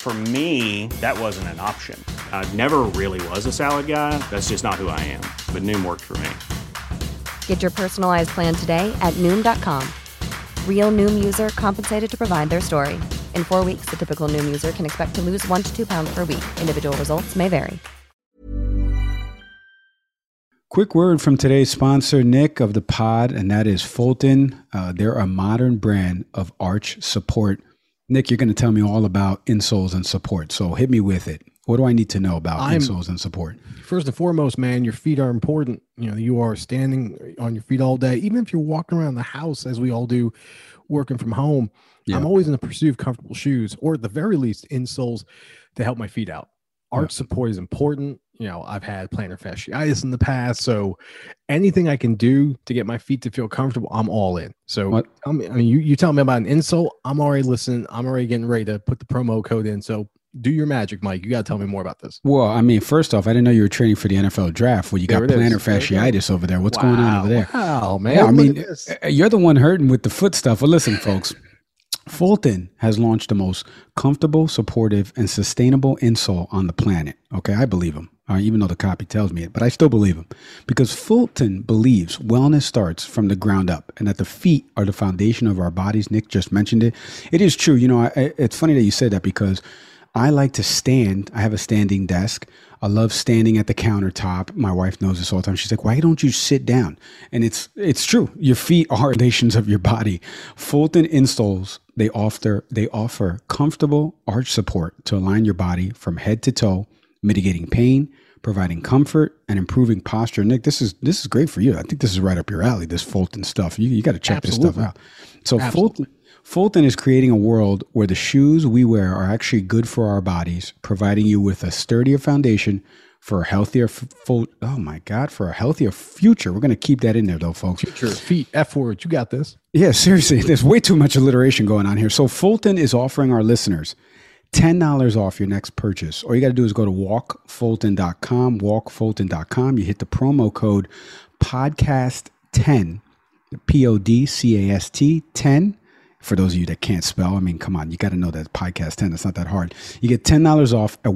For me, that wasn't an option. I never really was a salad guy. That's just not who I am. But Noom worked for me. Get your personalized plan today at Noom.com. Real Noom user compensated to provide their story. In 4 weeks, the typical Noom user can expect to lose 1 to 2 pounds per week. Individual results may vary. Quick word from today's sponsor, Nick, of the pod, and that is Fulton. They're a modern brand of arch support. Nick, you're going to tell me all about insoles and support, so hit me with it. What do I need to know about insoles and support? First and foremost, man, your feet are important. You know, you are standing on your feet all day, even if you're walking around the house, as we all do, working from home. Yeah. I'm always in the pursuit of comfortable shoes, or at the very least, insoles to help my feet out. Arch support is important. You know, I've had plantar fasciitis in the past, so anything I can do to get my feet to feel comfortable, I'm all in. So you tell me about an insole, I'm already listening. I'm already getting ready to put the promo code in. So do your magic, Mike. You got to tell me more about this. Well, I mean, first off, I didn't know you were training for the NFL draft. Well, you got plantar fasciitis over there. What's going on over there? Wow, man. Yeah, I mean, you're the one hurting with the foot stuff. Well, listen, folks. Fulton has launched the most comfortable, supportive, and sustainable insole on the planet. Okay, I believe him, even though the copy tells me it, but I still believe him because Fulton believes wellness starts from the ground up and that the feet are the foundation of our bodies. Nick just mentioned it. It is true. You know, it's funny that you said that because I like to stand. I have a standing desk. I love standing at the countertop. My wife knows this all the time. She's like, why don't you sit down? And it's true. Your feet are foundations of your body. Fulton insoles, they offer comfortable arch support to align your body from head to toe, mitigating pain, providing comfort, and improving posture. Nick, this is great for you. I think this is right up your alley, this Fulton stuff. You got to check this stuff out. So Fulton is creating a world where the shoes we wear are actually good for our bodies, providing you with a sturdier foundation for a healthier future. We're going to keep that in there, though, folks. Future, feet, F word. You got this. Yeah, seriously. There's way too much alliteration going on here. So Fulton is offering our listeners $10 off your next purchase. All you got to do is go to walkfulton.com, walkfulton.com. You hit the promo code podcast10, P-O-D-C-A-S-T, 10. For those of you that can't spell, I mean, come on, you got to know that podcast 10. It's not that hard. You get $10 off at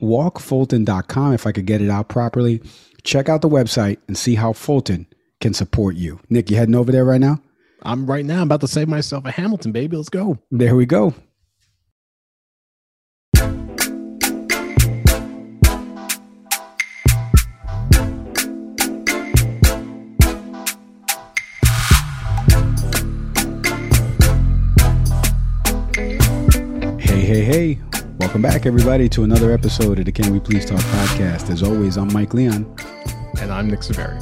walkfulton.com. If I could get it out properly, check out the website and see how Fulton can support you. Nick, you heading over there right now? I'm about to save myself a Hamilton, baby. Let's go. There we go. Hey, welcome back, everybody, to another episode of the Can We Please Talk podcast. As always, I'm Mike Leon. And I'm Nick Severi.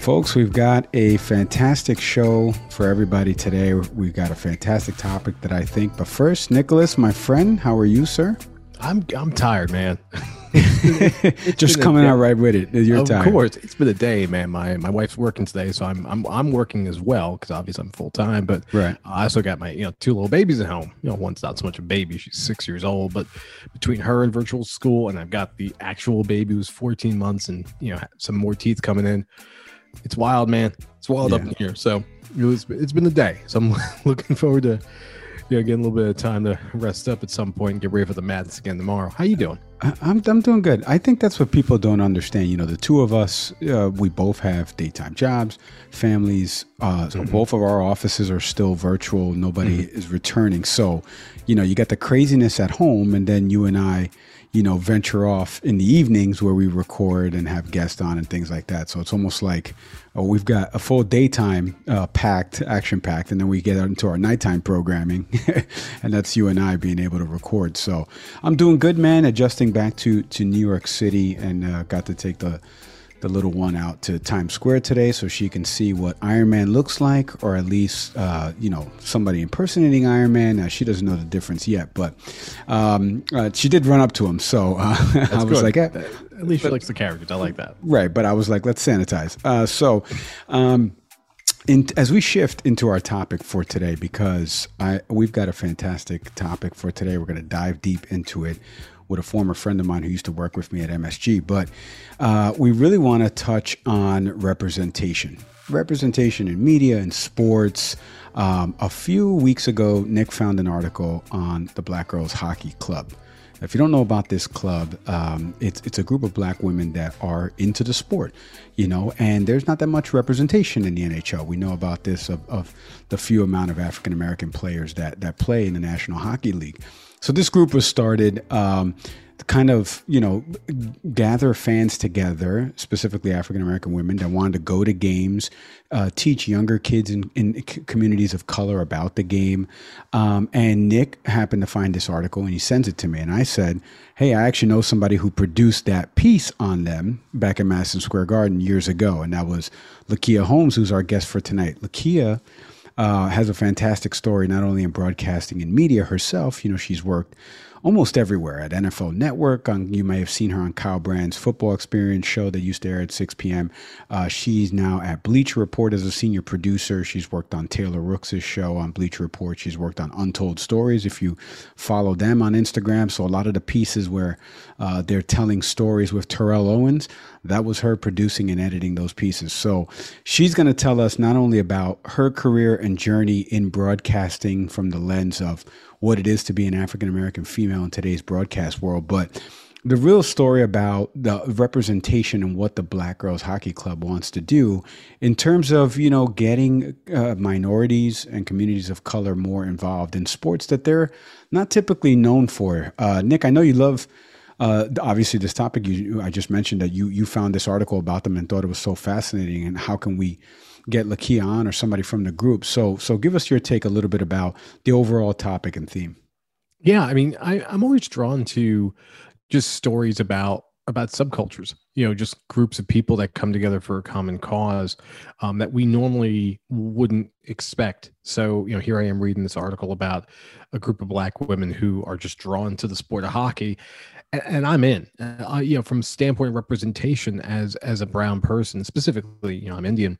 Folks, we've got a fantastic show for everybody today. We've got a fantastic topic that I think. But first, Nicholas, my friend, how are you, sir? I'm tired, man. Just coming out right with it. You're tired. Of course. It's been a day, man. My wife's working today, so I'm working as well because obviously I'm full time. But right. I also got my two little babies at home. You know, one's not so much a baby; she's 6 years old. But between her and virtual school, and I've got the actual baby who's 14 months, and some more teeth coming in. It's wild, man. It's wild up in here. So it's been a day. So I'm looking forward to getting a little bit of time to rest up at some point and get ready for the madness again tomorrow. How you doing? I'm doing good. I think that's what people don't understand. You know, the two of us, we both have daytime jobs, families. So both of our offices are still virtual. Nobody is returning. So, you got the craziness at home, and then you and I, venture off in the evenings where we record and have guests on and things like that. So it's almost like we've got a full daytime action packed, and then we get into our nighttime programming, and that's you and I being able to record. So I'm doing good, man, adjusting back to New York City, and got to take the the little one out to Times Square today so she can see what Iron Man looks like, or at least, somebody impersonating Iron Man. She doesn't know the difference yet, but she did run up to him. So I was good. Like, at least she likes the characters. I like that. Right. But I was like, let's sanitize. As we shift into our topic for today, because we've got a fantastic topic for today. We're going to dive deep into it with a former friend of mine who used to work with me at MSG. But we really want to touch on representation in media and sports. A few weeks ago, Nick found an article on the Black Girls Hockey Club. If you don't know about this club, it's a group of black women that are into the sport, and there's not that much representation in the NHL. We know about this of the few amount of African-American players that play in the National Hockey League. So this group was started to kind of, gather fans together, specifically African-American women that wanted to go to games, teach younger kids in communities of color about the game. And Nick happened to find this article and he sends it to me. And I said, hey, I actually know somebody who produced that piece on them back in Madison Square Garden years ago. And that was LaKeia Holmes, who's our guest for tonight. LaKeia has a fantastic story, not only in broadcasting and media herself. She's worked almost everywhere at NFL Network. You may have seen her on Kyle Brandt's Football Experience show that used to air at 6 p.m. She's now at Bleacher Report as a senior producer. She's worked on Taylor Rooks' show on Bleacher Report. She's worked on Untold Stories, if you follow them on Instagram. So a lot of the pieces where they're telling stories with Terrell Owens, that was her producing and editing those pieces. So she's going to tell us not only about her career and journey in broadcasting from the lens of what it is to be an African-American female in today's broadcast world, but the real story about the representation and what the Black Girls Hockey Club wants to do in terms of, getting minorities and communities of color more involved in sports that they're not typically known for. Nick, I know you love obviously this topic. I just mentioned that you found this article about them and thought it was so fascinating. And how can we get LaKeia on, or somebody from the group? So give us your take a little bit about the overall topic and theme. Yeah. I mean, I'm always drawn to just stories about subcultures, just groups of people that come together for a common cause that we normally wouldn't expect. So, here I am reading this article about a group of black women who are just drawn to the sport of hockey. And I'm in, from standpoint of representation as a brown person, specifically, I'm Indian,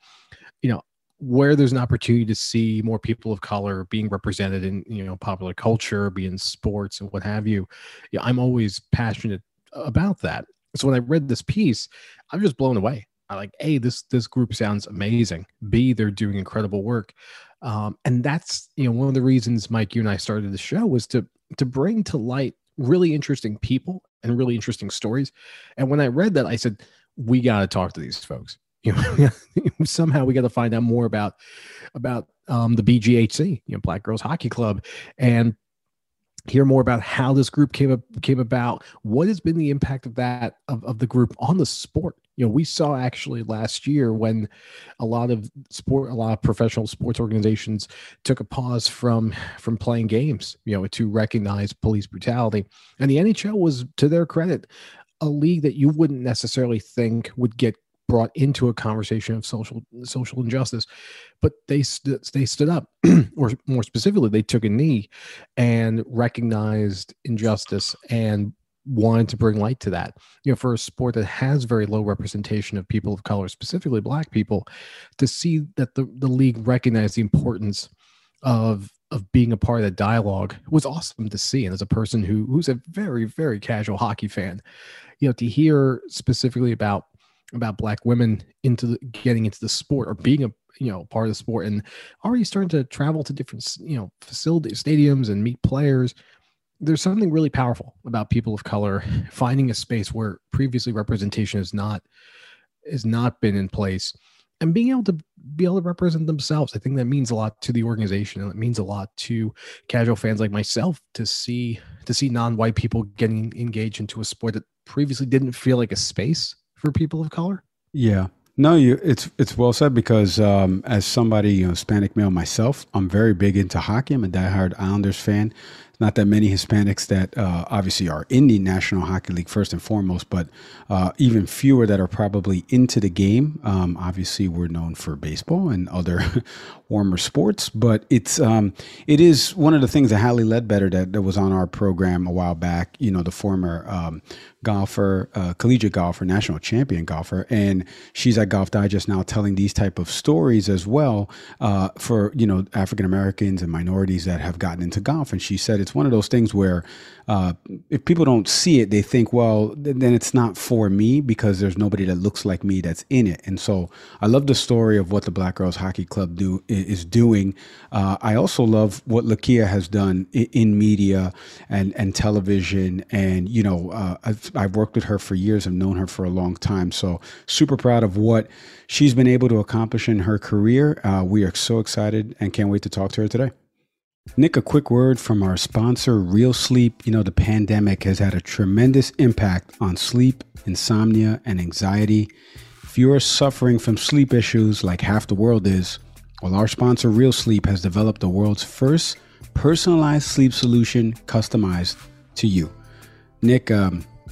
where there's an opportunity to see more people of color being represented in, popular culture, be in sports and what have you. Yeah, I'm always passionate about that. So when I read this piece, I'm just blown away. I like, A, this group sounds amazing. B, they're doing incredible work. And that's, one of the reasons, Mike, you and I started the show was to bring to light really interesting people and really interesting stories. And when I read that, I said, we got to talk to these folks. Somehow we got to find out more about the BGHC, Black Girls Hockey Club, and hear more about how this group came about. What has been the impact of that of the group on the sport? We saw actually last year when a lot of professional sports organizations took a pause from playing games, to recognize police brutality, and the NHL was, to their credit, a league that you wouldn't necessarily think would get brought into a conversation of social injustice, but they stood up, or more specifically, they took a knee and recognized injustice and wanted to bring light to that. For a sport that has very low representation of people of color, specifically black people, to see that the league recognized the importance of being a part of that dialogue was awesome to see. And as a person who's a very, very casual hockey fan, to hear specifically about black women getting into the sport or being a part of the sport and already starting to travel to different, facilities, stadiums and meet players. There's something really powerful about people of color finding a space where previously representation has not been in place and being able to represent themselves. I think that means a lot to the organization, and it means a lot to casual fans like myself to see non-white people getting engaged into a sport that previously didn't feel like a space for people of color. Yeah, no, it's well said, because as somebody, Hispanic male myself, I'm very big into hockey. I'm a diehard Islanders fan. not that many Hispanics that obviously are in the National Hockey League first and foremost, but even fewer that are probably into the game. Obviously, we're known for baseball and other warmer sports, but it is one of the things that Hallie Ledbetter that was on our program a while back, you know, the former golfer, collegiate golfer, national champion golfer, and she's at Golf Digest now telling these type of stories as well for, you know, African-Americans and minorities that have gotten into golf. And she said it's one of those things where if people don't see it, they think, well, then it's not for me because there's nobody that looks like me that's in it. And so I love the story of what the Black Girls Hockey Club is doing. I also love what LaKeia has done in media and television. And, you know, I've worked with her for years. I've known her for a long time. So super proud of what she's been able to accomplish in her career. We are so excited and can't wait to talk to her today. Nick, a quick word from our sponsor, Real Sleep. You know, the pandemic has had a tremendous impact on sleep, insomnia, and anxiety. If you are suffering from sleep issues like half the world is, well, our sponsor, Real Sleep, has developed the world's first personalized sleep solution customized to you. Nick, how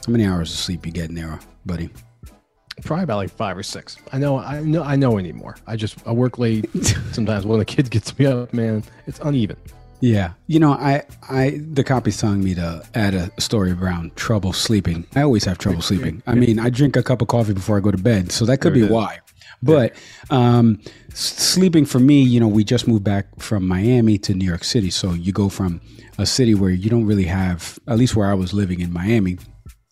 many hours of sleep you getting there, buddy? Probably about like 5 or 6. I know I need more. I work late sometimes when the kid gets me up, man. It's uneven. Yeah. You know, the copy's telling me to add a story around trouble sleeping. I always have trouble sleeping. I mean, I drink a cup of coffee before I go to bed, so that could be why. But sleeping for me, you know, we just moved back from Miami to New York City. So you go from a city where you don't really have, at least where I was living in Miami,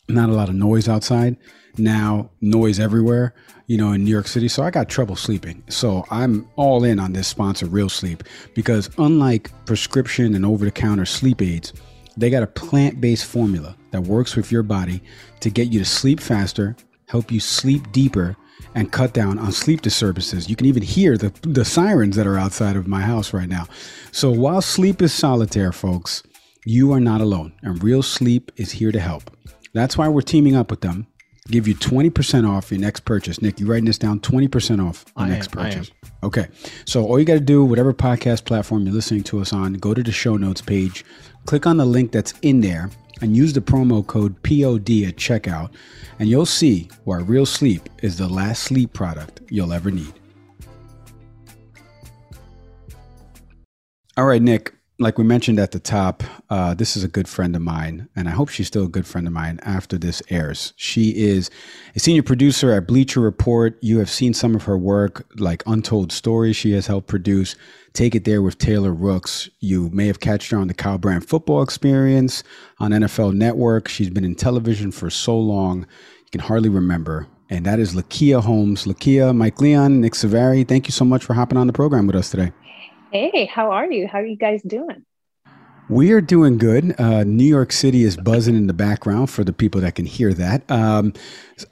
not a lot of noise outside. Now noise everywhere, you know, in New York City. So I got trouble sleeping. So I'm all in on this sponsor, Real Sleep, because unlike prescription and over-the-counter sleep aids, they got a plant-based formula that works with your body to get you to sleep faster, help you sleep deeper, and cut down on sleep disturbances. You can even hear the sirens that are outside of my house right now. So while sleep is solitaire, folks, you are not alone, and Real Sleep is here to help. That's why we're teaming up with them. Give you 20% off your next purchase. Nick, you writing this down? 20% off your next purchase. Okay. So all you got to do, whatever podcast platform you're listening to us on, go to the show notes page, click on the link that's in there, and use the promo code POD at checkout, and you'll see why Real Sleep is the last sleep product you'll ever need. All right, Nick. Like we mentioned at the top, this is a good friend of mine, and I hope she's still a good friend of mine after this airs. She is a senior producer at Bleacher Report. You have seen some of her work, like Untold Stories she has helped produce, Take It There with Taylor Rooks. You may have catched her on the Kyle Brandt's Football Experience on NFL Network. She's been in television for so long, you can hardly remember. And that is LaKeia Holmes. LaKeia, Mike Leon, Nick Savari, thank you so much for hopping on the program with us today. Hey, how are you? How are you guys doing? We are doing good. New York City is buzzing in the background for the people that can hear that.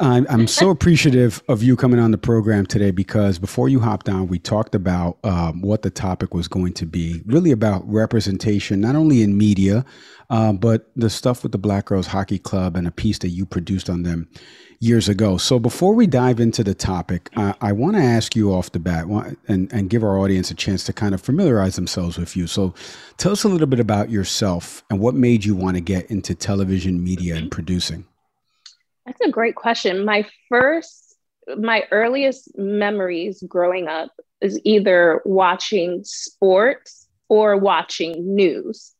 I'm so appreciative of you coming on the program today, because before you hopped on, we talked about what the topic was going to be, really about representation, not only in media, but the stuff with the Black Girls Hockey Club and a piece that you produced on them years ago. So before we dive into the topic, I want to ask you off the bat and give our audience a chance to kind of familiarize themselves with you. So tell us a little bit about yourself and what made you want to get into television, media, and producing. That's a great question. My earliest memories growing up is either watching sports or watching news.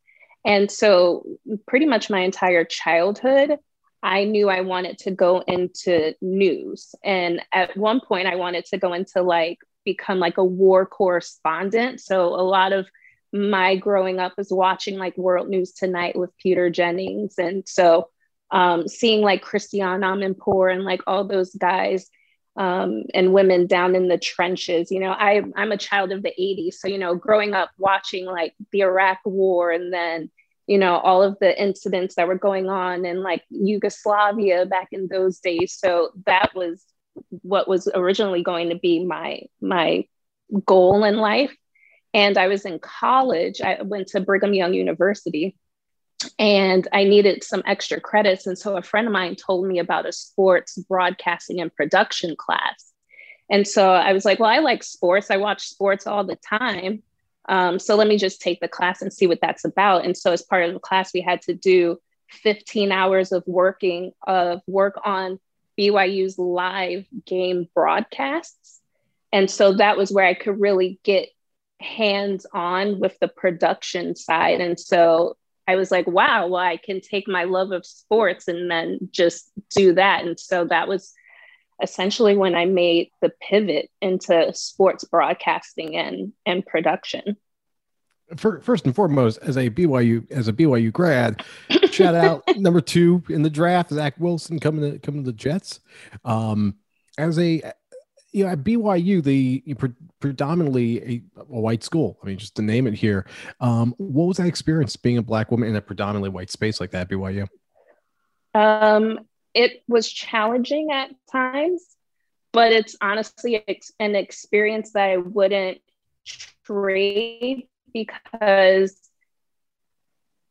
And so pretty much my entire childhood, I knew I wanted to go into news. And at one point I wanted to go into become a war correspondent. So a lot of my growing up was watching World News Tonight with Peter Jennings. And so seeing Christiane Amanpour and all those guys and women down in the trenches, you know, I'm a child of the 80s. So, you know, growing up watching the Iraq War and then, you know, all of the incidents that were going on in Yugoslavia back in those days. So that was what was originally going to be my goal in life. And I was in college, I went to Brigham Young University, and I needed some extra credits. And so a friend of mine told me about a sports broadcasting and production class. And so I was like, well, I like sports. I watch sports all the time. So let me just take the class and see what that's about. And so as part of the class, we had to do 15 hours of work on BYU's live game broadcasts. And so that was where I could really get hands on with the production side. And so I was like, wow, well, I can take my love of sports and then just do that. And so that was essentially when I made the pivot into sports broadcasting and production. First and foremost, as a BYU grad, shout out number 2 in the draft, Zach Wilson coming to the Jets. At BYU, predominantly a white school. I mean, just to name it here. What was that experience being a Black woman in a predominantly white space like that at BYU? It was challenging at times, but it's honestly an experience that I wouldn't trade, because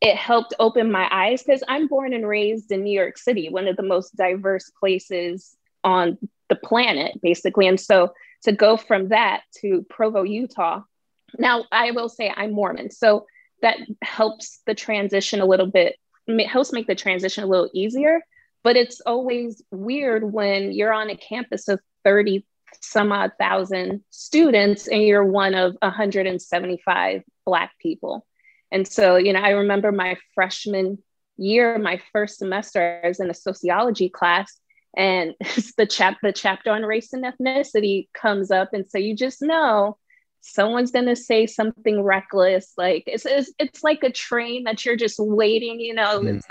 it helped open my eyes, because I'm born and raised in New York City, one of the most diverse places on the planet, basically. And so to go from that to Provo, Utah. Now, I will say I'm Mormon, so that helps the transition a little bit, helps make the transition a little easier. But it's always weird when you're on a campus of 30 some odd thousand students and you're one of 175 Black people. And so, I remember my freshman year, my first semester, I was in a sociology class, and the chapter on race and ethnicity comes up. And so you just know someone's going to say something reckless. Like it's like a train that you're just waiting, it's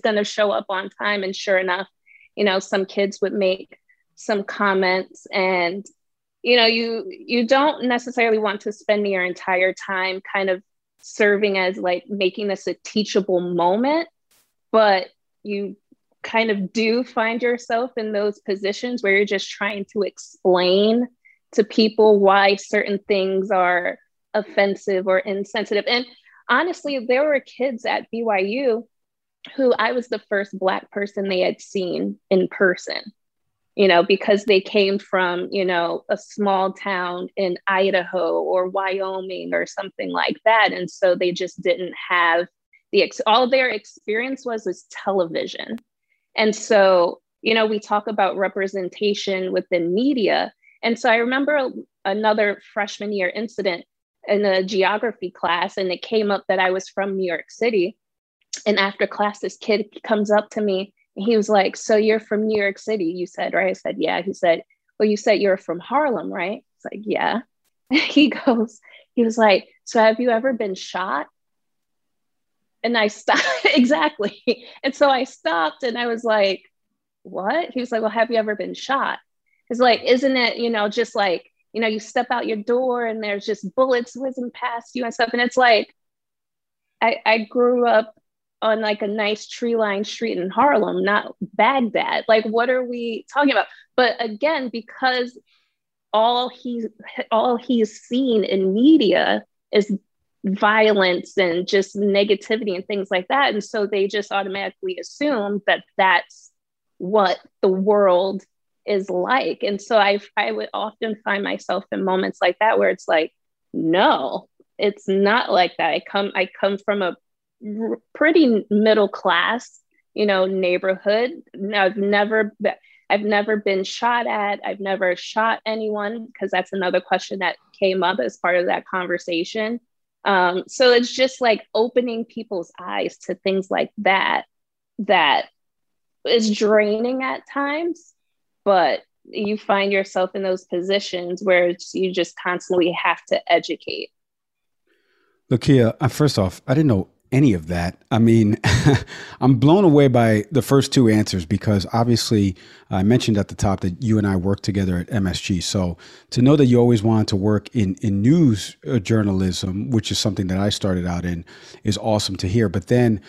going to show up on time. And sure enough, some kids would make some comments, and, you don't necessarily want to spend your entire time kind of serving as like making this a teachable moment, but you kind of do find yourself in those positions where you're just trying to explain to people why certain things are offensive or insensitive. And honestly, there were kids at BYU who I was the first Black person they had seen in person, because they came from, a small town in Idaho or Wyoming or something like that. And so they just didn't have all their experience was television. And so, we talk about representation within media. And so I remember another freshman year incident in a geography class, and it came up that I was from New York City. And after class, this kid comes up to me and he was like, "So you're from New York City, you said, right?" I said, "Yeah." He said, "Well, you said you're from Harlem, right?" It's like, "Yeah." He was like, "So have you ever been shot?" And I stopped. Exactly. And so I stopped and I was like, "What?" He was like, "Well, have you ever been shot?" It's like, isn't it, just like, you step out your door and there's just bullets whizzing past you and stuff. And it's like, I grew up on like a nice tree-lined street in Harlem, not Baghdad. Like, what are we talking about? But again, because all he's seen in media is violence and just negativity and things like that. And so they just automatically assume that that's what the world is like. And so I would often find myself in moments like that where it's like, no, it's not like that. I come from a pretty middle class, neighborhood. I've never been shot at. I've never shot anyone, because that's another question that came up as part of that conversation. So it's just like opening people's eyes to things like that is draining at times, but you find yourself in those positions where you just constantly have to educate. LaKeia, first off, I didn't know any of that. I mean, I'm blown away by the first two answers, because obviously I mentioned at the top that you and I worked together at MSG. So to know that you always wanted to work in news journalism, which is something that I started out in, is awesome to hear. But then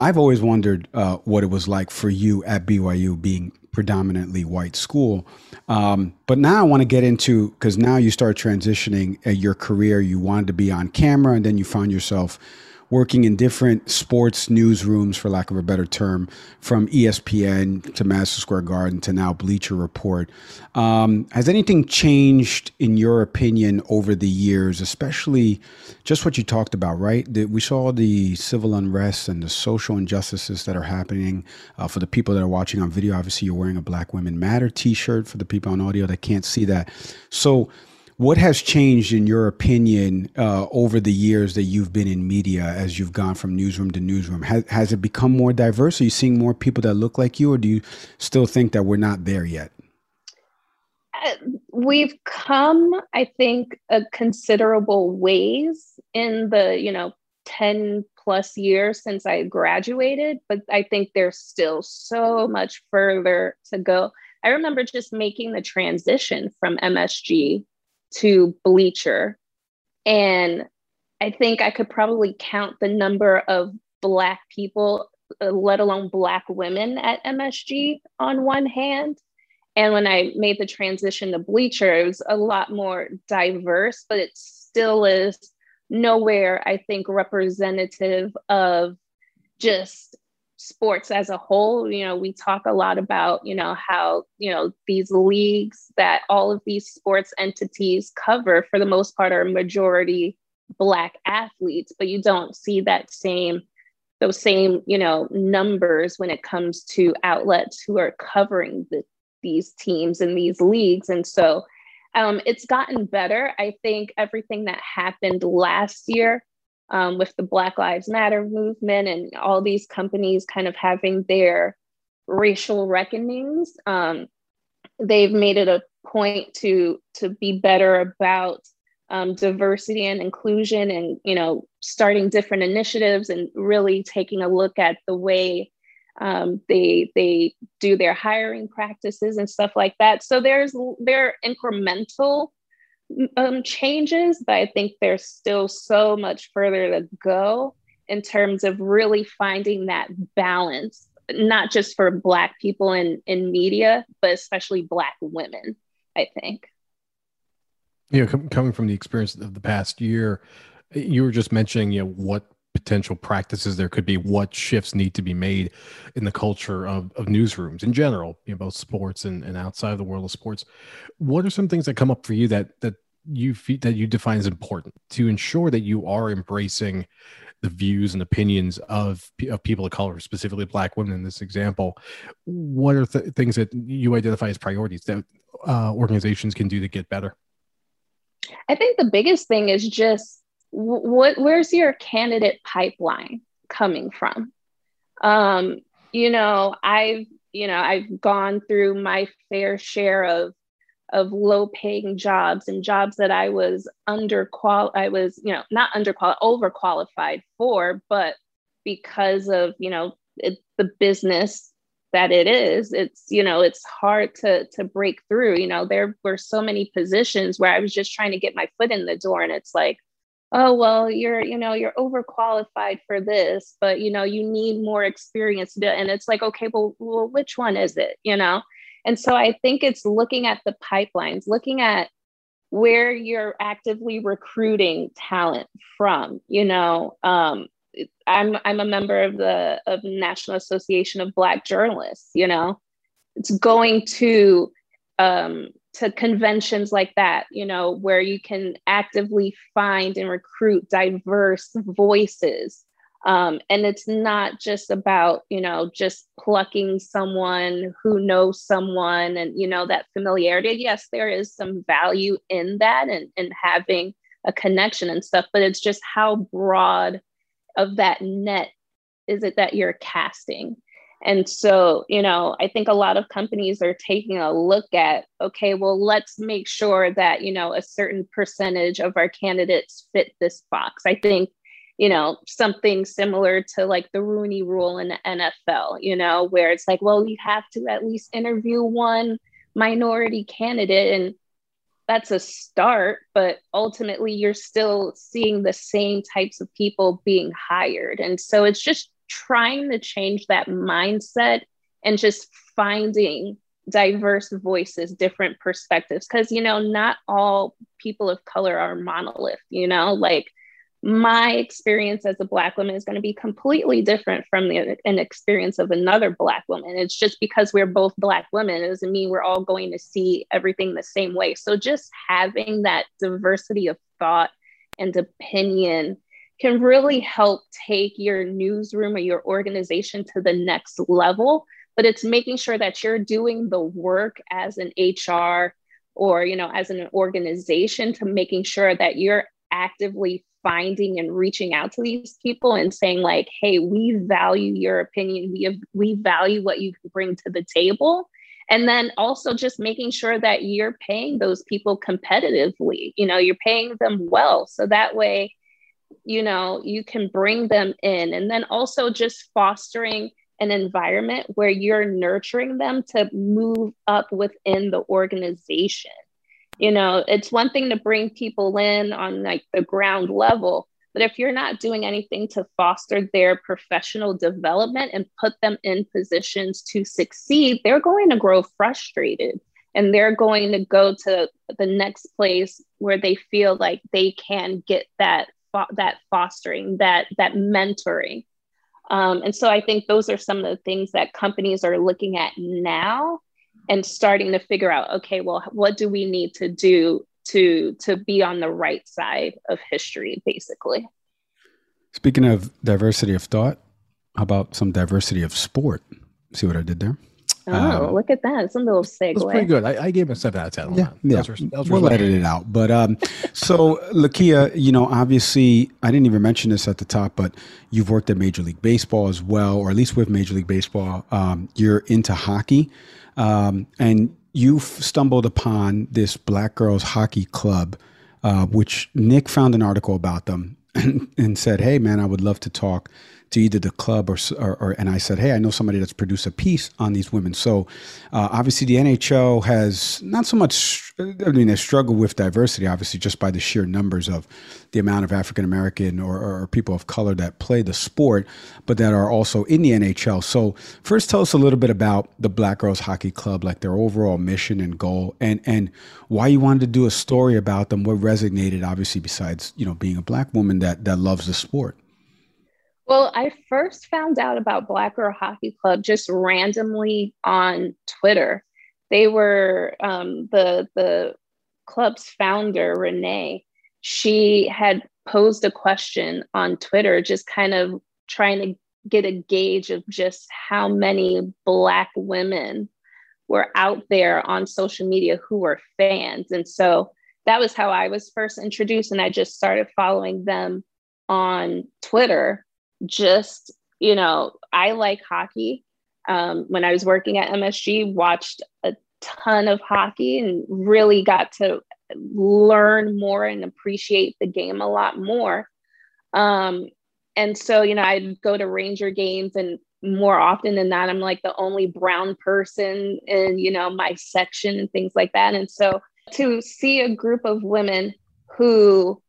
I've always wondered what it was like for you at BYU, being predominantly white school. But now I want to get into, because now you start transitioning your career. You wanted to be on camera, and then you found yourself working in different sports newsrooms, for lack of a better term, from ESPN to Madison Square Garden to now Bleacher Report. Has anything changed, in your opinion, over the years, especially just what you talked about, right? We saw the civil unrest and the social injustices that are happening. For the people that are watching on video, obviously you're wearing a Black Women Matter t-shirt. For the people on audio that can't see that. So what has changed, in your opinion, over the years that you've been in media, as you've gone from newsroom to newsroom? Has it become more diverse? Are you seeing more people that look like you, or do you still think that we're not there yet? We've come, I think, a considerable ways in the, 10 plus years since I graduated, but I think there's still so much further to go. I remember just making the transition from MSG to Bleacher, and I think I could probably count the number of Black people, let alone Black women, at MSG on one hand. And when I made the transition to Bleacher, it was a lot more diverse, but it still is nowhere, I think, representative of just sports as a whole. We talk a lot about, how, these leagues that all of these sports entities cover, for the most part, are majority Black athletes, but you don't see those same, numbers when it comes to outlets who are covering these teams and these leagues. And so it's gotten better. I think everything that happened last year with the Black Lives Matter movement and all these companies kind of having their racial reckonings, they've made it a point to be better about diversity and inclusion, and, starting different initiatives and really taking a look at the way they do their hiring practices and stuff like that. So there are incremental changes, but I think there's still so much further to go in terms of really finding that balance, not just for Black people in media, but especially Black women, I think. Coming from the experience of the past year, you were just mentioning, what potential practices there could be, what shifts need to be made in the culture of newsrooms in general, both sports and outside of the world of sports. What are some things that come up for you that you define as important to ensure that you are embracing the views and opinions of people of color, specifically Black women in this example? What are things that you identify as priorities that organizations can do to get better? I think the biggest thing is just where's your candidate pipeline coming from? I've gone through my fair share of low paying jobs and jobs that I was overqualified for, but because of, the business that it is, it's hard to break through. There were so many positions where I was just trying to get my foot in the door, and it's like, oh, well, you're overqualified for this, but, you need more experience. And it's like, okay, well, which one is it, And so I think it's looking at the pipelines, looking at where you're actively recruiting talent from. I'm a member of the National Association of Black Journalists. It's going to conventions like that, where you can actively find and recruit diverse voices. And it's not just about, just plucking someone who knows someone and, that familiarity. Yes, there is some value in that and having a connection and stuff, but it's just how broad of that net is it that you're casting? And so, I think a lot of companies are taking a look at, okay, well, let's make sure that, a certain percentage of our candidates fit this box. I think, something similar to like the Rooney rule in the NFL, where it's like, well, you have to at least interview one minority candidate, and that's a start, but ultimately you're still seeing the same types of people being hired. And so it's just trying to change that mindset and just finding diverse voices, different perspectives. Because, not all people of color are monolith, like my experience as a Black woman is going to be completely different from an experience of another Black woman. It's just because we're both Black women, it doesn't mean we're all going to see everything the same way. So just having that diversity of thought and opinion can really help take your newsroom or your organization to the next level. But it's making sure that you're doing the work as an HR or, you know, as an organization, to making sure that you're actively finding and reaching out to these people and saying like, hey, we value your opinion. We value what you can bring to the table. And then also just making sure that you're paying those people competitively, you know, you're paying them well. So that way, you know, you can bring them in. And then also just fostering an environment where you're nurturing them to move up within the organization. You know, it's one thing to bring people in on like the ground level, but if you're not doing anything to foster their professional development and put them in positions to succeed, they're going to grow frustrated and they're going to go to the next place where they feel like they can get that fostering, that mentoring. And so I think those are some of the things that companies are looking at now and starting to figure out, okay, well, what do we need to do to be on the right side of history, basically? Speaking of diversity of thought, how about some diversity of sport? See what I did there? Oh, look at that. It's a little segue. It's pretty good. I gave it a 7 out of 10. Yeah. We'll edit it out. But so, LaKeia, you know, obviously, I didn't even mention this at the top, but you've worked at Major League Baseball as well, or at least with Major League Baseball. You're into hockey. And you've stumbled upon this Black Girls Hockey Club, which Nick found an article about them and said, hey, man, I would love to talk to either the club or and I said, hey, I know somebody that's produced a piece on these women. So obviously the NHL has not so much, I mean, they struggle with diversity, obviously, just by the sheer numbers of the amount of African-American or people of color that play the sport, but that are also in the NHL. So first, tell us a little bit about the Black Girls Hockey Club, like their overall mission and goal, and why you wanted to do a story about them, what resonated, obviously, besides, you know, being a Black woman that loves the sport. Well, I first found out about Black Girl Hockey Club just randomly on Twitter. They were the club's founder, Renee. She had posed a question on Twitter, just kind of trying to get a gauge of just how many Black women were out there on social media who were fans. And so that was how I was first introduced. And I just started following them on Twitter. Just, you know, I like hockey. When I was working at MSG, watched a ton of hockey and really got to learn more and appreciate the game a lot more. And so, you know, I'd go to Ranger games, and more often than not, I'm like the only brown person in, you know, my section and things like that. And so to see a group of women who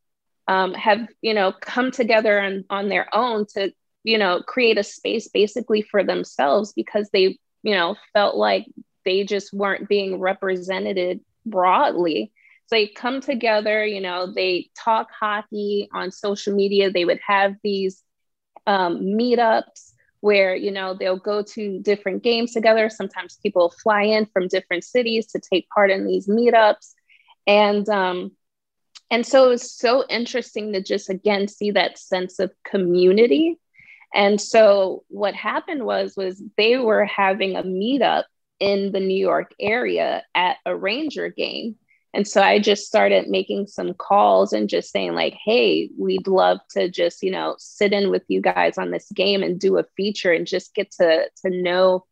have, you know, come together on their own to, you know, create a space basically for themselves because they, you know, felt like they just weren't being represented broadly. So they come together, you know, they talk hockey on social media. They would have these meetups where, you know, they'll go to different games together. Sometimes people fly in from different cities to take part in these meetups. And so it was so interesting to just, again, see that sense of community. And so what happened was they were having a meetup in the New York area at a Ranger game. And so I just started making some calls and just saying like, hey, we'd love to just, you know, sit in with you guys on this game and do a feature and just get to know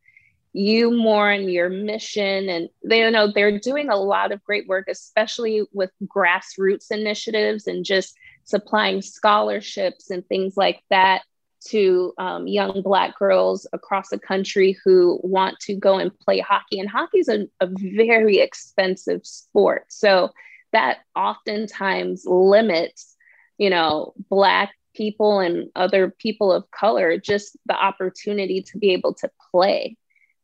you more and your mission. And they, you know, they're doing a lot of great work, especially with grassroots initiatives and just supplying scholarships and things like that to young Black girls across the country who want to go and play hockey. And hockey is a very expensive sport. So that oftentimes limits, you know, Black people and other people of color, just the opportunity to be able to play.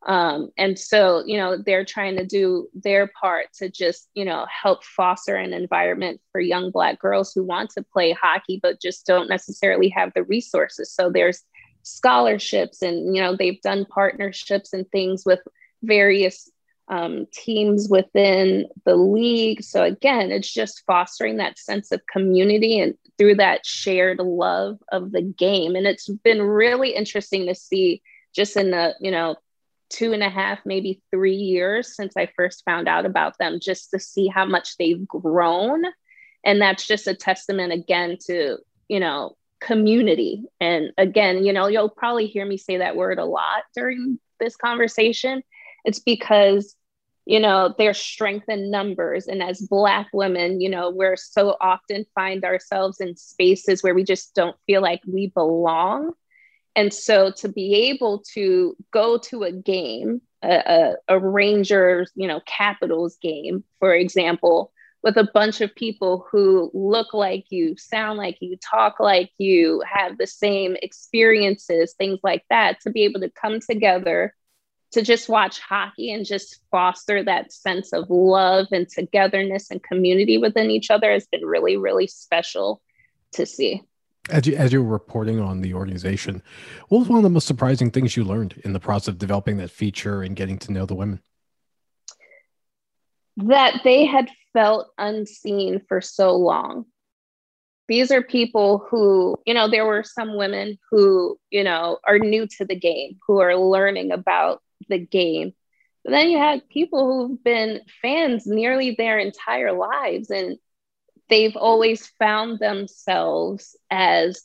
And so, you know, they're trying to do their part to just, you know, help foster an environment for young Black girls who want to play hockey, but just don't necessarily have the resources. So there's scholarships and, you know, they've done partnerships and things with various teams within the league. So again, it's just fostering that sense of community and through that shared love of the game. And it's been really interesting to see just in the, you know, 2.5, maybe 3 years since I first found out about them, just to see how much they've grown. And that's just a testament again to, you know, community. And again, you know, you'll probably hear me say that word a lot during this conversation. It's because, you know, there's strength in numbers. And as Black women, you know, we're so often find ourselves in spaces where we just don't feel like we belong. And so to be able to go to a game, a Rangers, you know, Capitals game, for example, with a bunch of people who look like you, sound like you, talk like you, have the same experiences, things like that, to be able to come together to just watch hockey and just foster that sense of love and togetherness and community within each other has been really, really special to see. As you were reporting on the organization, what was one of the most surprising things you learned in the process of developing that feature and getting to know the women? That they had felt unseen for so long. These are people who, you know, there were some women who, you know, are new to the game, who are learning about the game. But then you have people who've been fans nearly their entire lives, and they've always found themselves as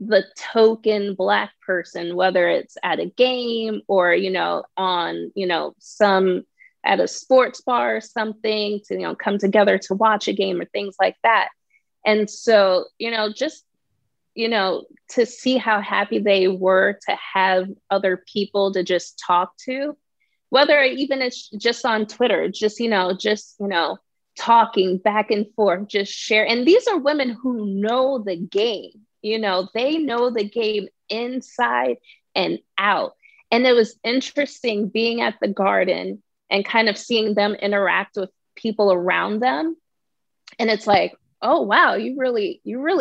the token Black person, whether it's at a game or, you know, on, you know, some at a sports bar or something to, you know, come together to watch a game or things like that. And so, you know, just, you know, to see how happy they were to have other people to just talk to, whether even it's just on Twitter, just, you know, talking back and forth, just share. And these are women who know the game, you know, they know the game inside and out. And it was interesting being at the Garden and kind of seeing them interact with people around them. And it's like, oh, wow, you really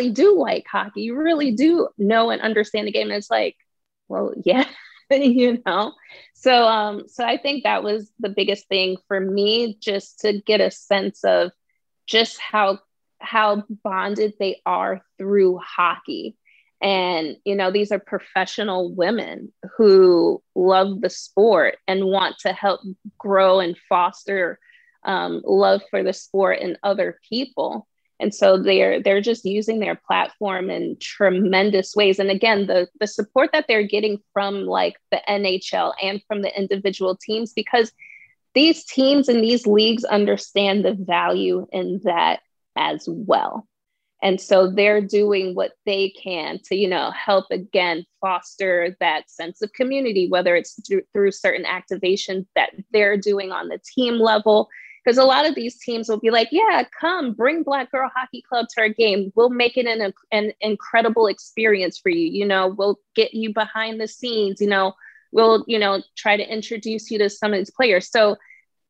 do like hockey. You really do know and understand the game. And it's like, well, yeah, you know? So I think that was the biggest thing for me, just to get a sense of just how bonded they are through hockey. And, you know, these are professional women who love the sport and want to help grow and foster love for the sport and other people. And so they're just using their platform in tremendous ways. And again, the support that they're getting from like the NHL and from the individual teams, because these teams and these leagues understand the value in that as well. And so they're doing what they can to, you know, help again, foster that sense of community, whether it's through certain activations that they're doing on the team level. Because a lot of these teams will be like, yeah, come bring Black Girl Hockey Club to our game. We'll make it an incredible experience for you. You know, we'll get you behind the scenes. You know, we'll, you know, try to introduce you to some of these players. So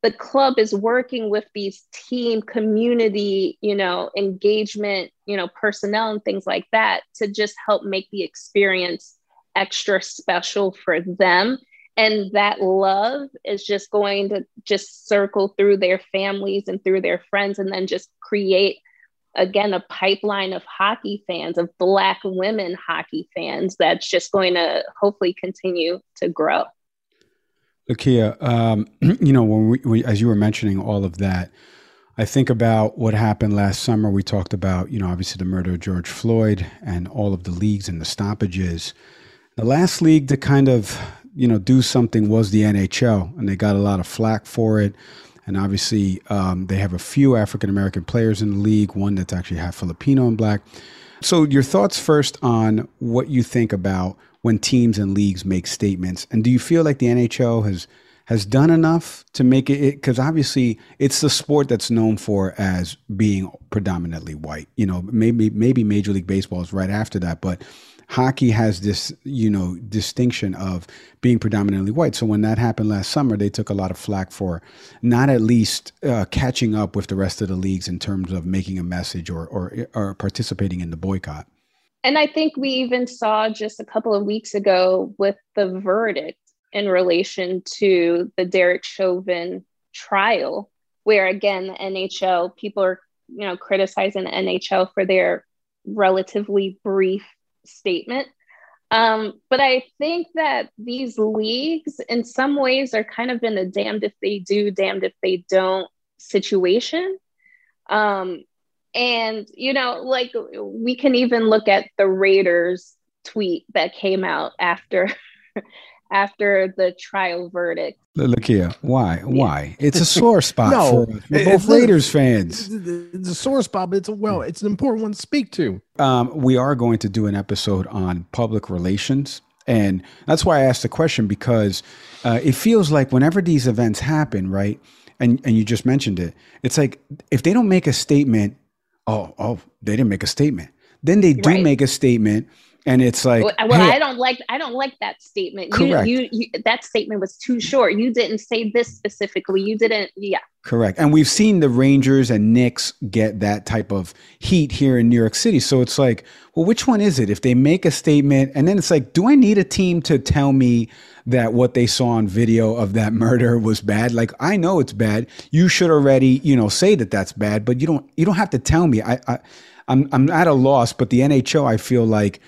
the club is working with these team community, you know, engagement, you know, personnel and things like that to just help make the experience extra special for them. And that love is just going to just circle through their families and through their friends, and then just create, again, a pipeline of hockey fans, of Black women hockey fans, that's just going to hopefully continue to grow. LaKeia, you know, when we, as you were mentioning all of that, I think about what happened last summer. We talked about, you know, obviously the murder of George Floyd and all of the leagues and the stoppages. The last league to kind of, you know, do something was the NHL, and they got a lot of flack for it. And obviously they have a few African-American players in the league, one that's actually half Filipino and Black. So your thoughts first on what you think about when teams and leagues make statements, and do you feel like the NHL has done enough to make it, because obviously it's the sport that's known for as being predominantly white, you know, maybe Major League Baseball is right after that, but hockey has this, you know, distinction of being predominantly white. So when that happened last summer, they took a lot of flack for not at least catching up with the rest of the leagues in terms of making a message or participating in the boycott. And I think we even saw just a couple of weeks ago with the verdict in relation to the Derek Chauvin trial, where again, the NHL, people are, you know, criticizing the NHL for their relatively brief statement. But I think that these leagues in some ways are kind of in a damned if they do, damned if they don't situation. And, you know, like we can even look at the Raiders tweet that came out after the trial verdict. LaKeia, why? It's a sore spot for both Raiders fans. It's a sore spot, but it's an important one to speak to. We are going to do an episode on public relations. And that's why I asked the question, because it feels like whenever these events happen, right, and you just mentioned it, it's like if they don't make a statement, they didn't make a statement. Then they do make a statement. And it's like, hey, I don't like that statement. Correct. You, that statement was too short. You didn't say this specifically. You didn't. Yeah. Correct. And we've seen the Rangers and Knicks get that type of heat here in New York City. So it's like, well, which one is it? If they make a statement and then it's like, do I need a team to tell me that what they saw on video of that murder was bad? Like, I know it's bad. You should already, you know, say that that's bad, but you don't have to tell me. I'm at a loss, but the NHL, I feel like,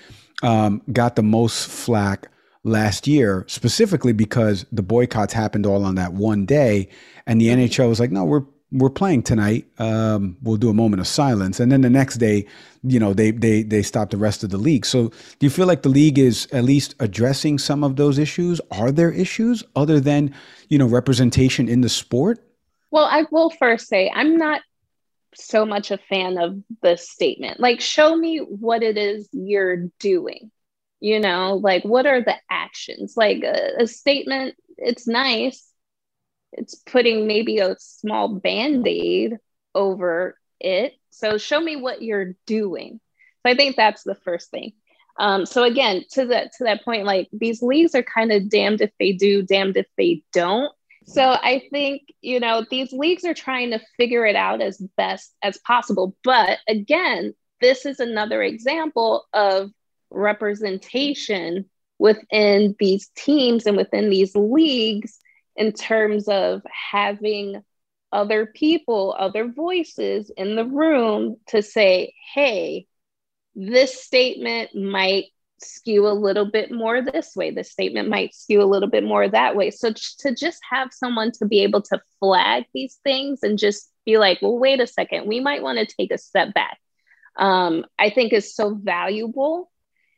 got the most flack last year, specifically because the boycotts happened all on that one day. And the NHL was like, no, we're playing tonight. We'll do a moment of silence. And then the next day, you know, they stopped the rest of the league. So do you feel like the league is at least addressing some of those issues? Are there issues other than, you know, representation in the sport? Well, I will first say I'm not so much a fan of the statement. Like, show me what it is you're doing. You know, like, what are the actions? Like a statement, it's nice. It's putting maybe a small Band-Aid over it. So show me what you're doing. So I think that's the first thing. So again, to that point, like these leagues are kind of damned if they do, damned if they don't. So I think, you know, these leagues are trying to figure it out as best as possible. But again, this is another example of representation within these teams and within these leagues in terms of having other people, other voices in the room to say, hey, this statement might skew a little bit more this way. The statement might skew a little bit more that way. So to just have someone to be able to flag these things and just be like, well, wait a second, we might want to take a step back. I think is so valuable.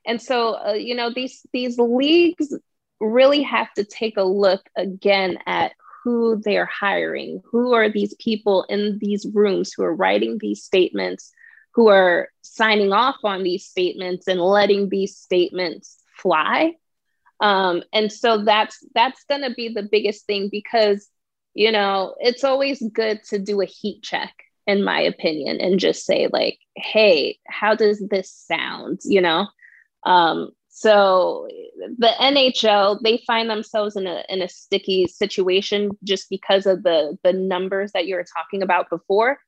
And so, you know, these leagues really have to take a look again at who they're hiring. Who are these people in these rooms who are writing these statements, who are signing off on these statements and letting these statements fly. And so that's going to be the biggest thing, because, you know, it's always good to do a heat check, in my opinion, and just say like, hey, how does this sound? You know? So the NHL, they find themselves in a sticky situation just because of the numbers that you were talking about before.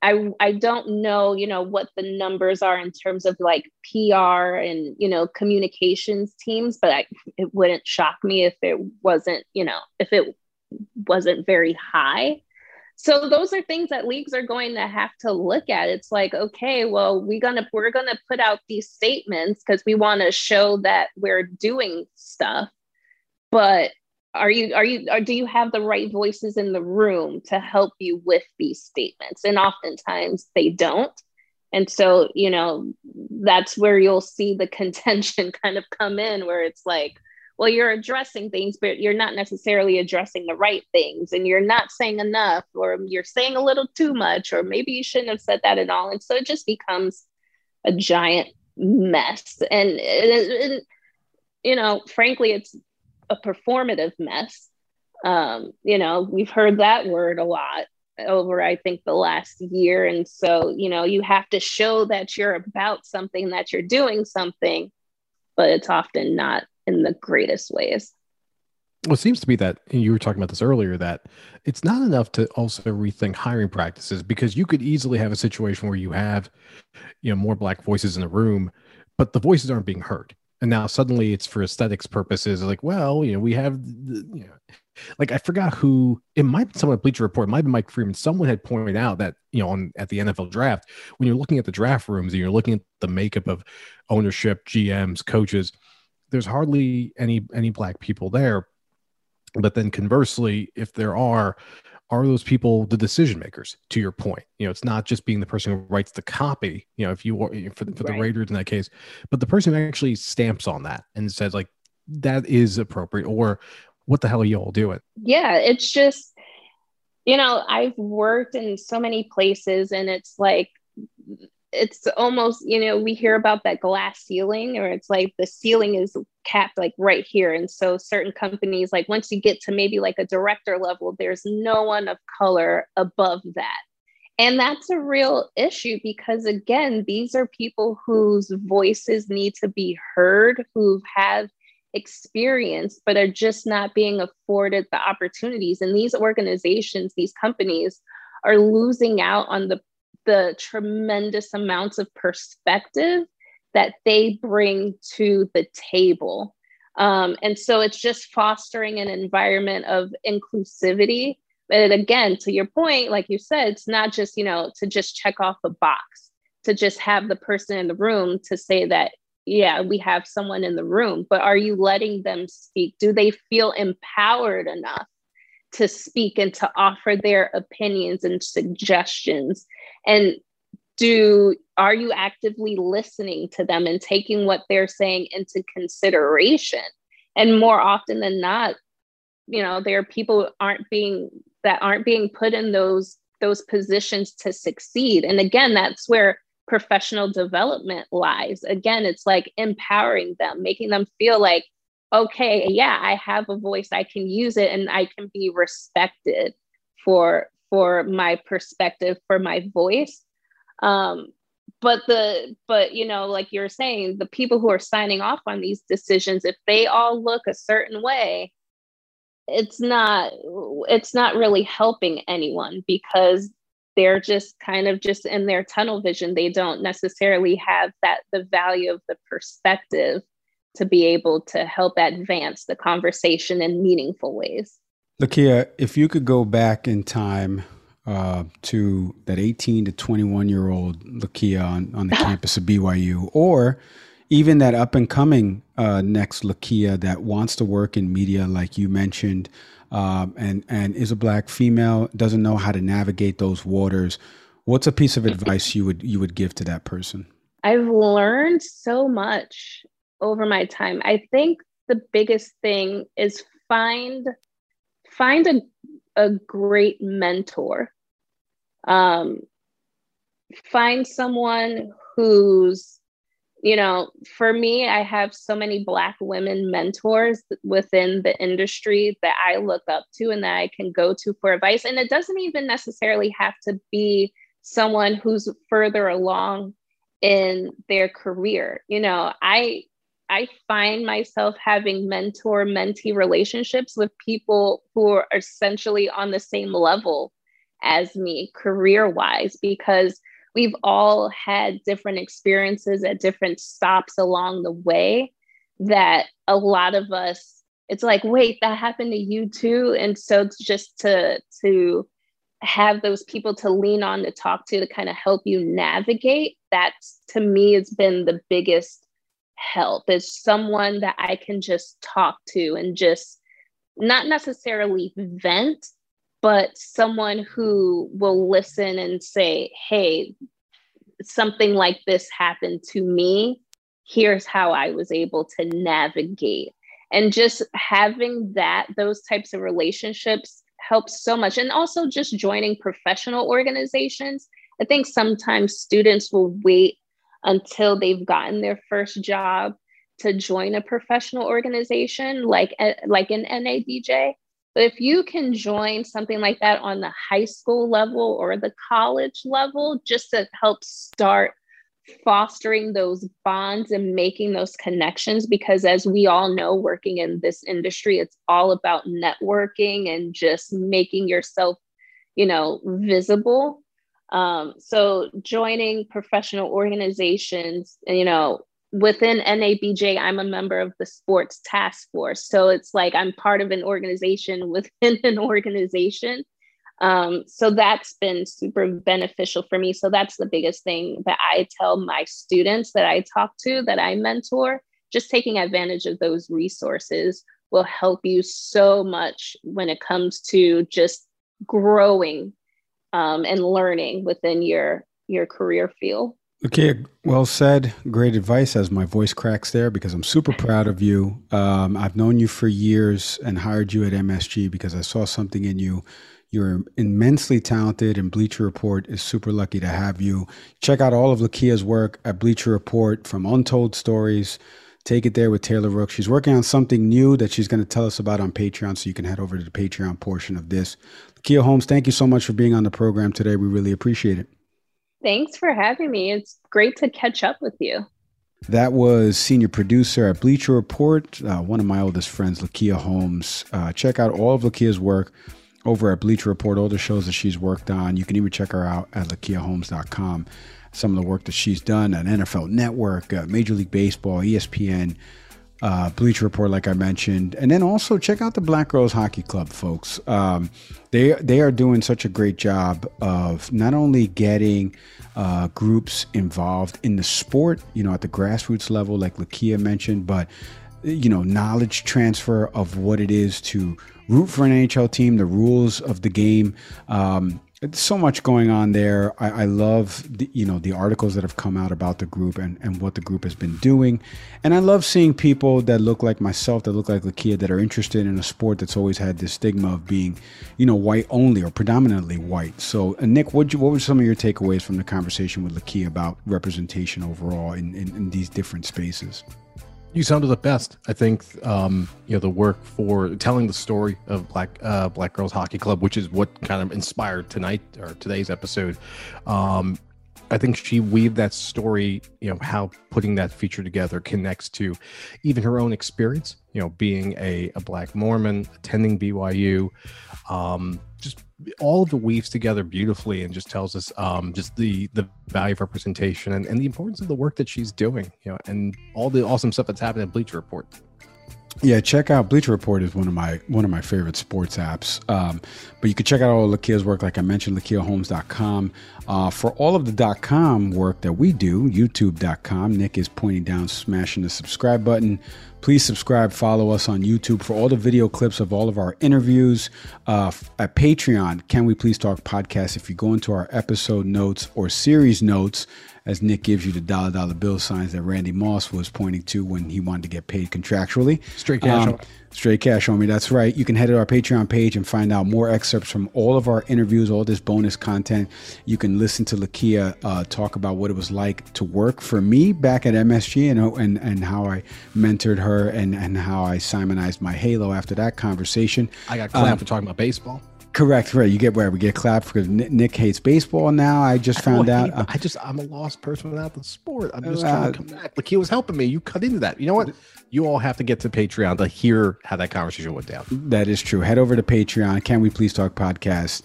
I don't know, you know, what the numbers are in terms of like PR and, you know, communications teams, but it wouldn't shock me if it wasn't, you know, if it wasn't very high. So those are things that leagues are going to have to look at. It's like, okay, well, we're going to put out these statements because we want to show that we're doing stuff, but do you have the right voices in the room to help you with these statements? And oftentimes they don't. And so, you know, that's where you'll see the contention kind of come in, where it's like, well, you're addressing things, but you're not necessarily addressing the right things, and you're not saying enough, or you're saying a little too much, or maybe you shouldn't have said that at all. And so it just becomes a giant mess. And you know, frankly, it's a performative mess. You know, we've heard that word a lot over, I think, the last year. And so, you know, you have to show that you're about something, that you're doing something, but it's often not in the greatest ways. Well, it seems to be that, and you were talking about this earlier, that it's not enough to also rethink hiring practices, because you could easily have a situation where you have, you know, more Black voices in the room, but the voices aren't being heard. And now suddenly it's for aesthetics purposes. Like, well, you know, we have, you know, like, I forgot who, it might have been someone at Bleacher Report, it might be Mike Freeman. Someone had pointed out that, you know, at the NFL draft, when you're looking at the draft rooms and you're looking at the makeup of ownership, GMs, coaches, there's hardly any Black people there. But then conversely, if there are those people the decision makers, to your point? You know, it's not just being the person who writes the copy, you know, if you are for the Raiders in that case, but the person who actually stamps on that and says, like, that is appropriate, or what the hell are you all doing? Yeah, it's just, you know, I've worked in so many places, and it's like, it's almost, you know, we hear about that glass ceiling, or it's like the ceiling is capped like right here. And so certain companies, like once you get to maybe like a director level, there's no one of color above that. And that's a real issue, because again, these are people whose voices need to be heard, who have experience, but are just not being afforded the opportunities. And these organizations, these companies are losing out on the tremendous amounts of perspective that they bring to the table. And so it's just fostering an environment of inclusivity. But again, to your point, like you said, it's not just, you know, to just check off a box, to just have the person in the room to say that, yeah, we have someone in the room, but are you letting them speak? Do they feel empowered enough to speak and to offer their opinions and suggestions? And are you actively listening to them and taking what they're saying into consideration? And more often than not, you know, there are people that aren't being put in those positions to succeed. And again, that's where professional development lies. Again, it's like empowering them, making them feel like, okay, yeah, I have a voice, I can use it, and I can be respected for my perspective, for my voice. But you know, like you're saying, the people who are signing off on these decisions, if they all look a certain way, it's not really helping anyone, because they're just kind of just in their tunnel vision. They don't necessarily have the value of the perspective to be able to help advance the conversation in meaningful ways. LaKeia, if you could go back in time to that 18 to 21-year-old LaKeia on the campus of BYU, or even that up-and-coming next LaKeia that wants to work in media, like you mentioned, and is a Black female, doesn't know how to navigate those waters, what's a piece of advice you would give to that person? I've learned so much over my time. I think the biggest thing is find a great mentor. Find someone who's, you know, for me, I have so many Black women mentors within the industry that I look up to and that I can go to for advice. And it doesn't even necessarily have to be someone who's further along in their career. You know, I find myself having mentor-mentee relationships with people who are essentially on the same level as me career-wise, because we've all had different experiences at different stops along the way that a lot of us, it's like, wait, that happened to you too? And so just to have those people to lean on, to talk to kind of help you navigate, that's, to me, has been the biggest help. It's someone that I can just talk to and just not necessarily vent, but someone who will listen and say, hey, something like this happened to me. Here's how I was able to navigate. And just having those types of relationships helps so much. And also just joining professional organizations. I think sometimes students will wait until they've gotten their first job to join a professional organization like an NABJ. But if you can join something like that on the high school level or the college level, just to help start fostering those bonds and making those connections, because as we all know, working in this industry, it's all about networking and just making yourself, you know, visible. So joining professional organizations, you know, within NABJ, I'm a member of the sports task force. So it's like, I'm part of an organization within an organization. So that's been super beneficial for me. So that's the biggest thing that I tell my students that I talk to, that I mentor, just taking advantage of those resources will help you so much when it comes to just growing and learning within your career field. Okay, well said. Great advice, as my voice cracks there, because I'm super proud of you. I've known you for years and hired you at MSG because I saw something in you. You're immensely talented, and Bleacher Report is super lucky to have you. Check out all of LaKeia's work at Bleacher Report, from Untold Stories. Take It There with Taylor Rooks. She's working on something new that she's going to tell us about on Patreon, so you can head over to the Patreon portion of this. LaKeia Holmes, thank you so much for being on the program today. We really appreciate it. Thanks for having me. It's great to catch up with you. That was senior producer at Bleacher Report, one of my oldest friends, LaKeia Holmes. Check out all of LaKeia's work over at Bleacher Report, all the shows that she's worked on. You can even check her out at lakiaholmes.com. Some of the work that she's done on NFL Network, Major League Baseball, ESPN, Bleacher Report, like I mentioned. And then also check out the Black Girls Hockey Club, folks. They are doing such a great job of not only getting groups involved in the sport, you know, at the grassroots level, like LaKeia mentioned, but, you know, knowledge transfer of what it is to root for an NHL team, the rules of the game. It's so much going on there. I love the, you know, the articles that have come out about the group and what the group has been doing. And I love seeing people that look like myself, that look like LaKeia, that are interested in a sport that's always had this stigma of being, you know, white only or predominantly white. So, Nick, what were some of your takeaways from the conversation with LaKeia about representation overall in these different spaces? You sounded the best. I think, you know, the work for telling the story of Black Girls Hockey Club, which is what kind of inspired tonight or today's episode. I think she weaved that story, you know, how putting that feature together connects to even her own experience, you know, being a Black Mormon, attending BYU, just all of the weaves together beautifully, and just tells us just the value of representation and the importance of the work that she's doing, you know, and all the awesome stuff that's happening at Bleacher Report. Yeah, check out Bleacher Report is one of my favorite sports apps. But you can check out all of LaKeia's work, like I mentioned, lakiaholmes.com. For all of the .com work that we do, youtube.com. Nick is pointing down, smashing the subscribe button. Please subscribe, follow us on YouTube for all the video clips of all of our interviews. At Patreon, Can We Please Talk Podcast. If you go into our episode notes or series notes, as Nick gives you the dollar bill signs that Randy Moss was pointing to when he wanted to get paid contractually. Straight cash on me. Straight cash on me. That's right. You can head to our Patreon page and find out more excerpts from all of our interviews, all this bonus content. You can listen to LaKeia talk about what it was like to work for me back at MSG and how I mentored her and how I Simonized my halo after that conversation. I got clapped for talking about baseball. Correct, right? You get where we get clapped because Nick hates baseball now. I just found out. I'm a lost person without the sport. I'm just trying to come back. Like, he was helping me. You cut into that. You know what? You all have to get to Patreon to hear how that conversation went down. That is true. Head over to Patreon. Can We Please Talk Podcast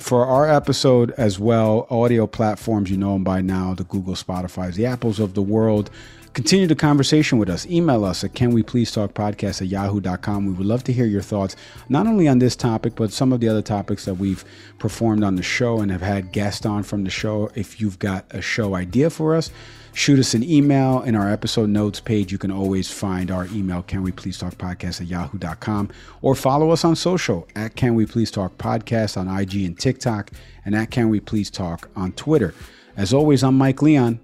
for our episode as well. Audio platforms, you know them by now: the Google, Spotify's, the Apples of the world. Continue the conversation with us. Email us at canwepleasetalkpodcast@yahoo.com. We would love to hear your thoughts, not only on this topic, but some of the other topics that we've performed on the show and have had guests on from the show. If you've got a show idea for us, shoot us an email. In our episode notes page, you can always find our email, canwepleasetalkpodcast@yahoo.com, or follow us on social at Can We Please Talk Podcast on IG and TikTok, and at Can We Please Talk on Twitter. As always, I'm Mike Leon.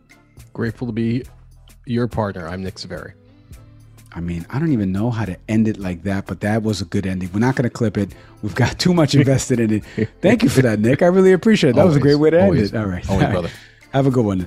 Grateful to be your partner. I'm Nick Saveri. I mean, I don't even know how to end it like that, but that was a good ending. We're not going to clip it. We've got too much invested in it. Thank you for that, Nick. I really appreciate it. That was a great way to end it. All right. Always, brother. Have a good one.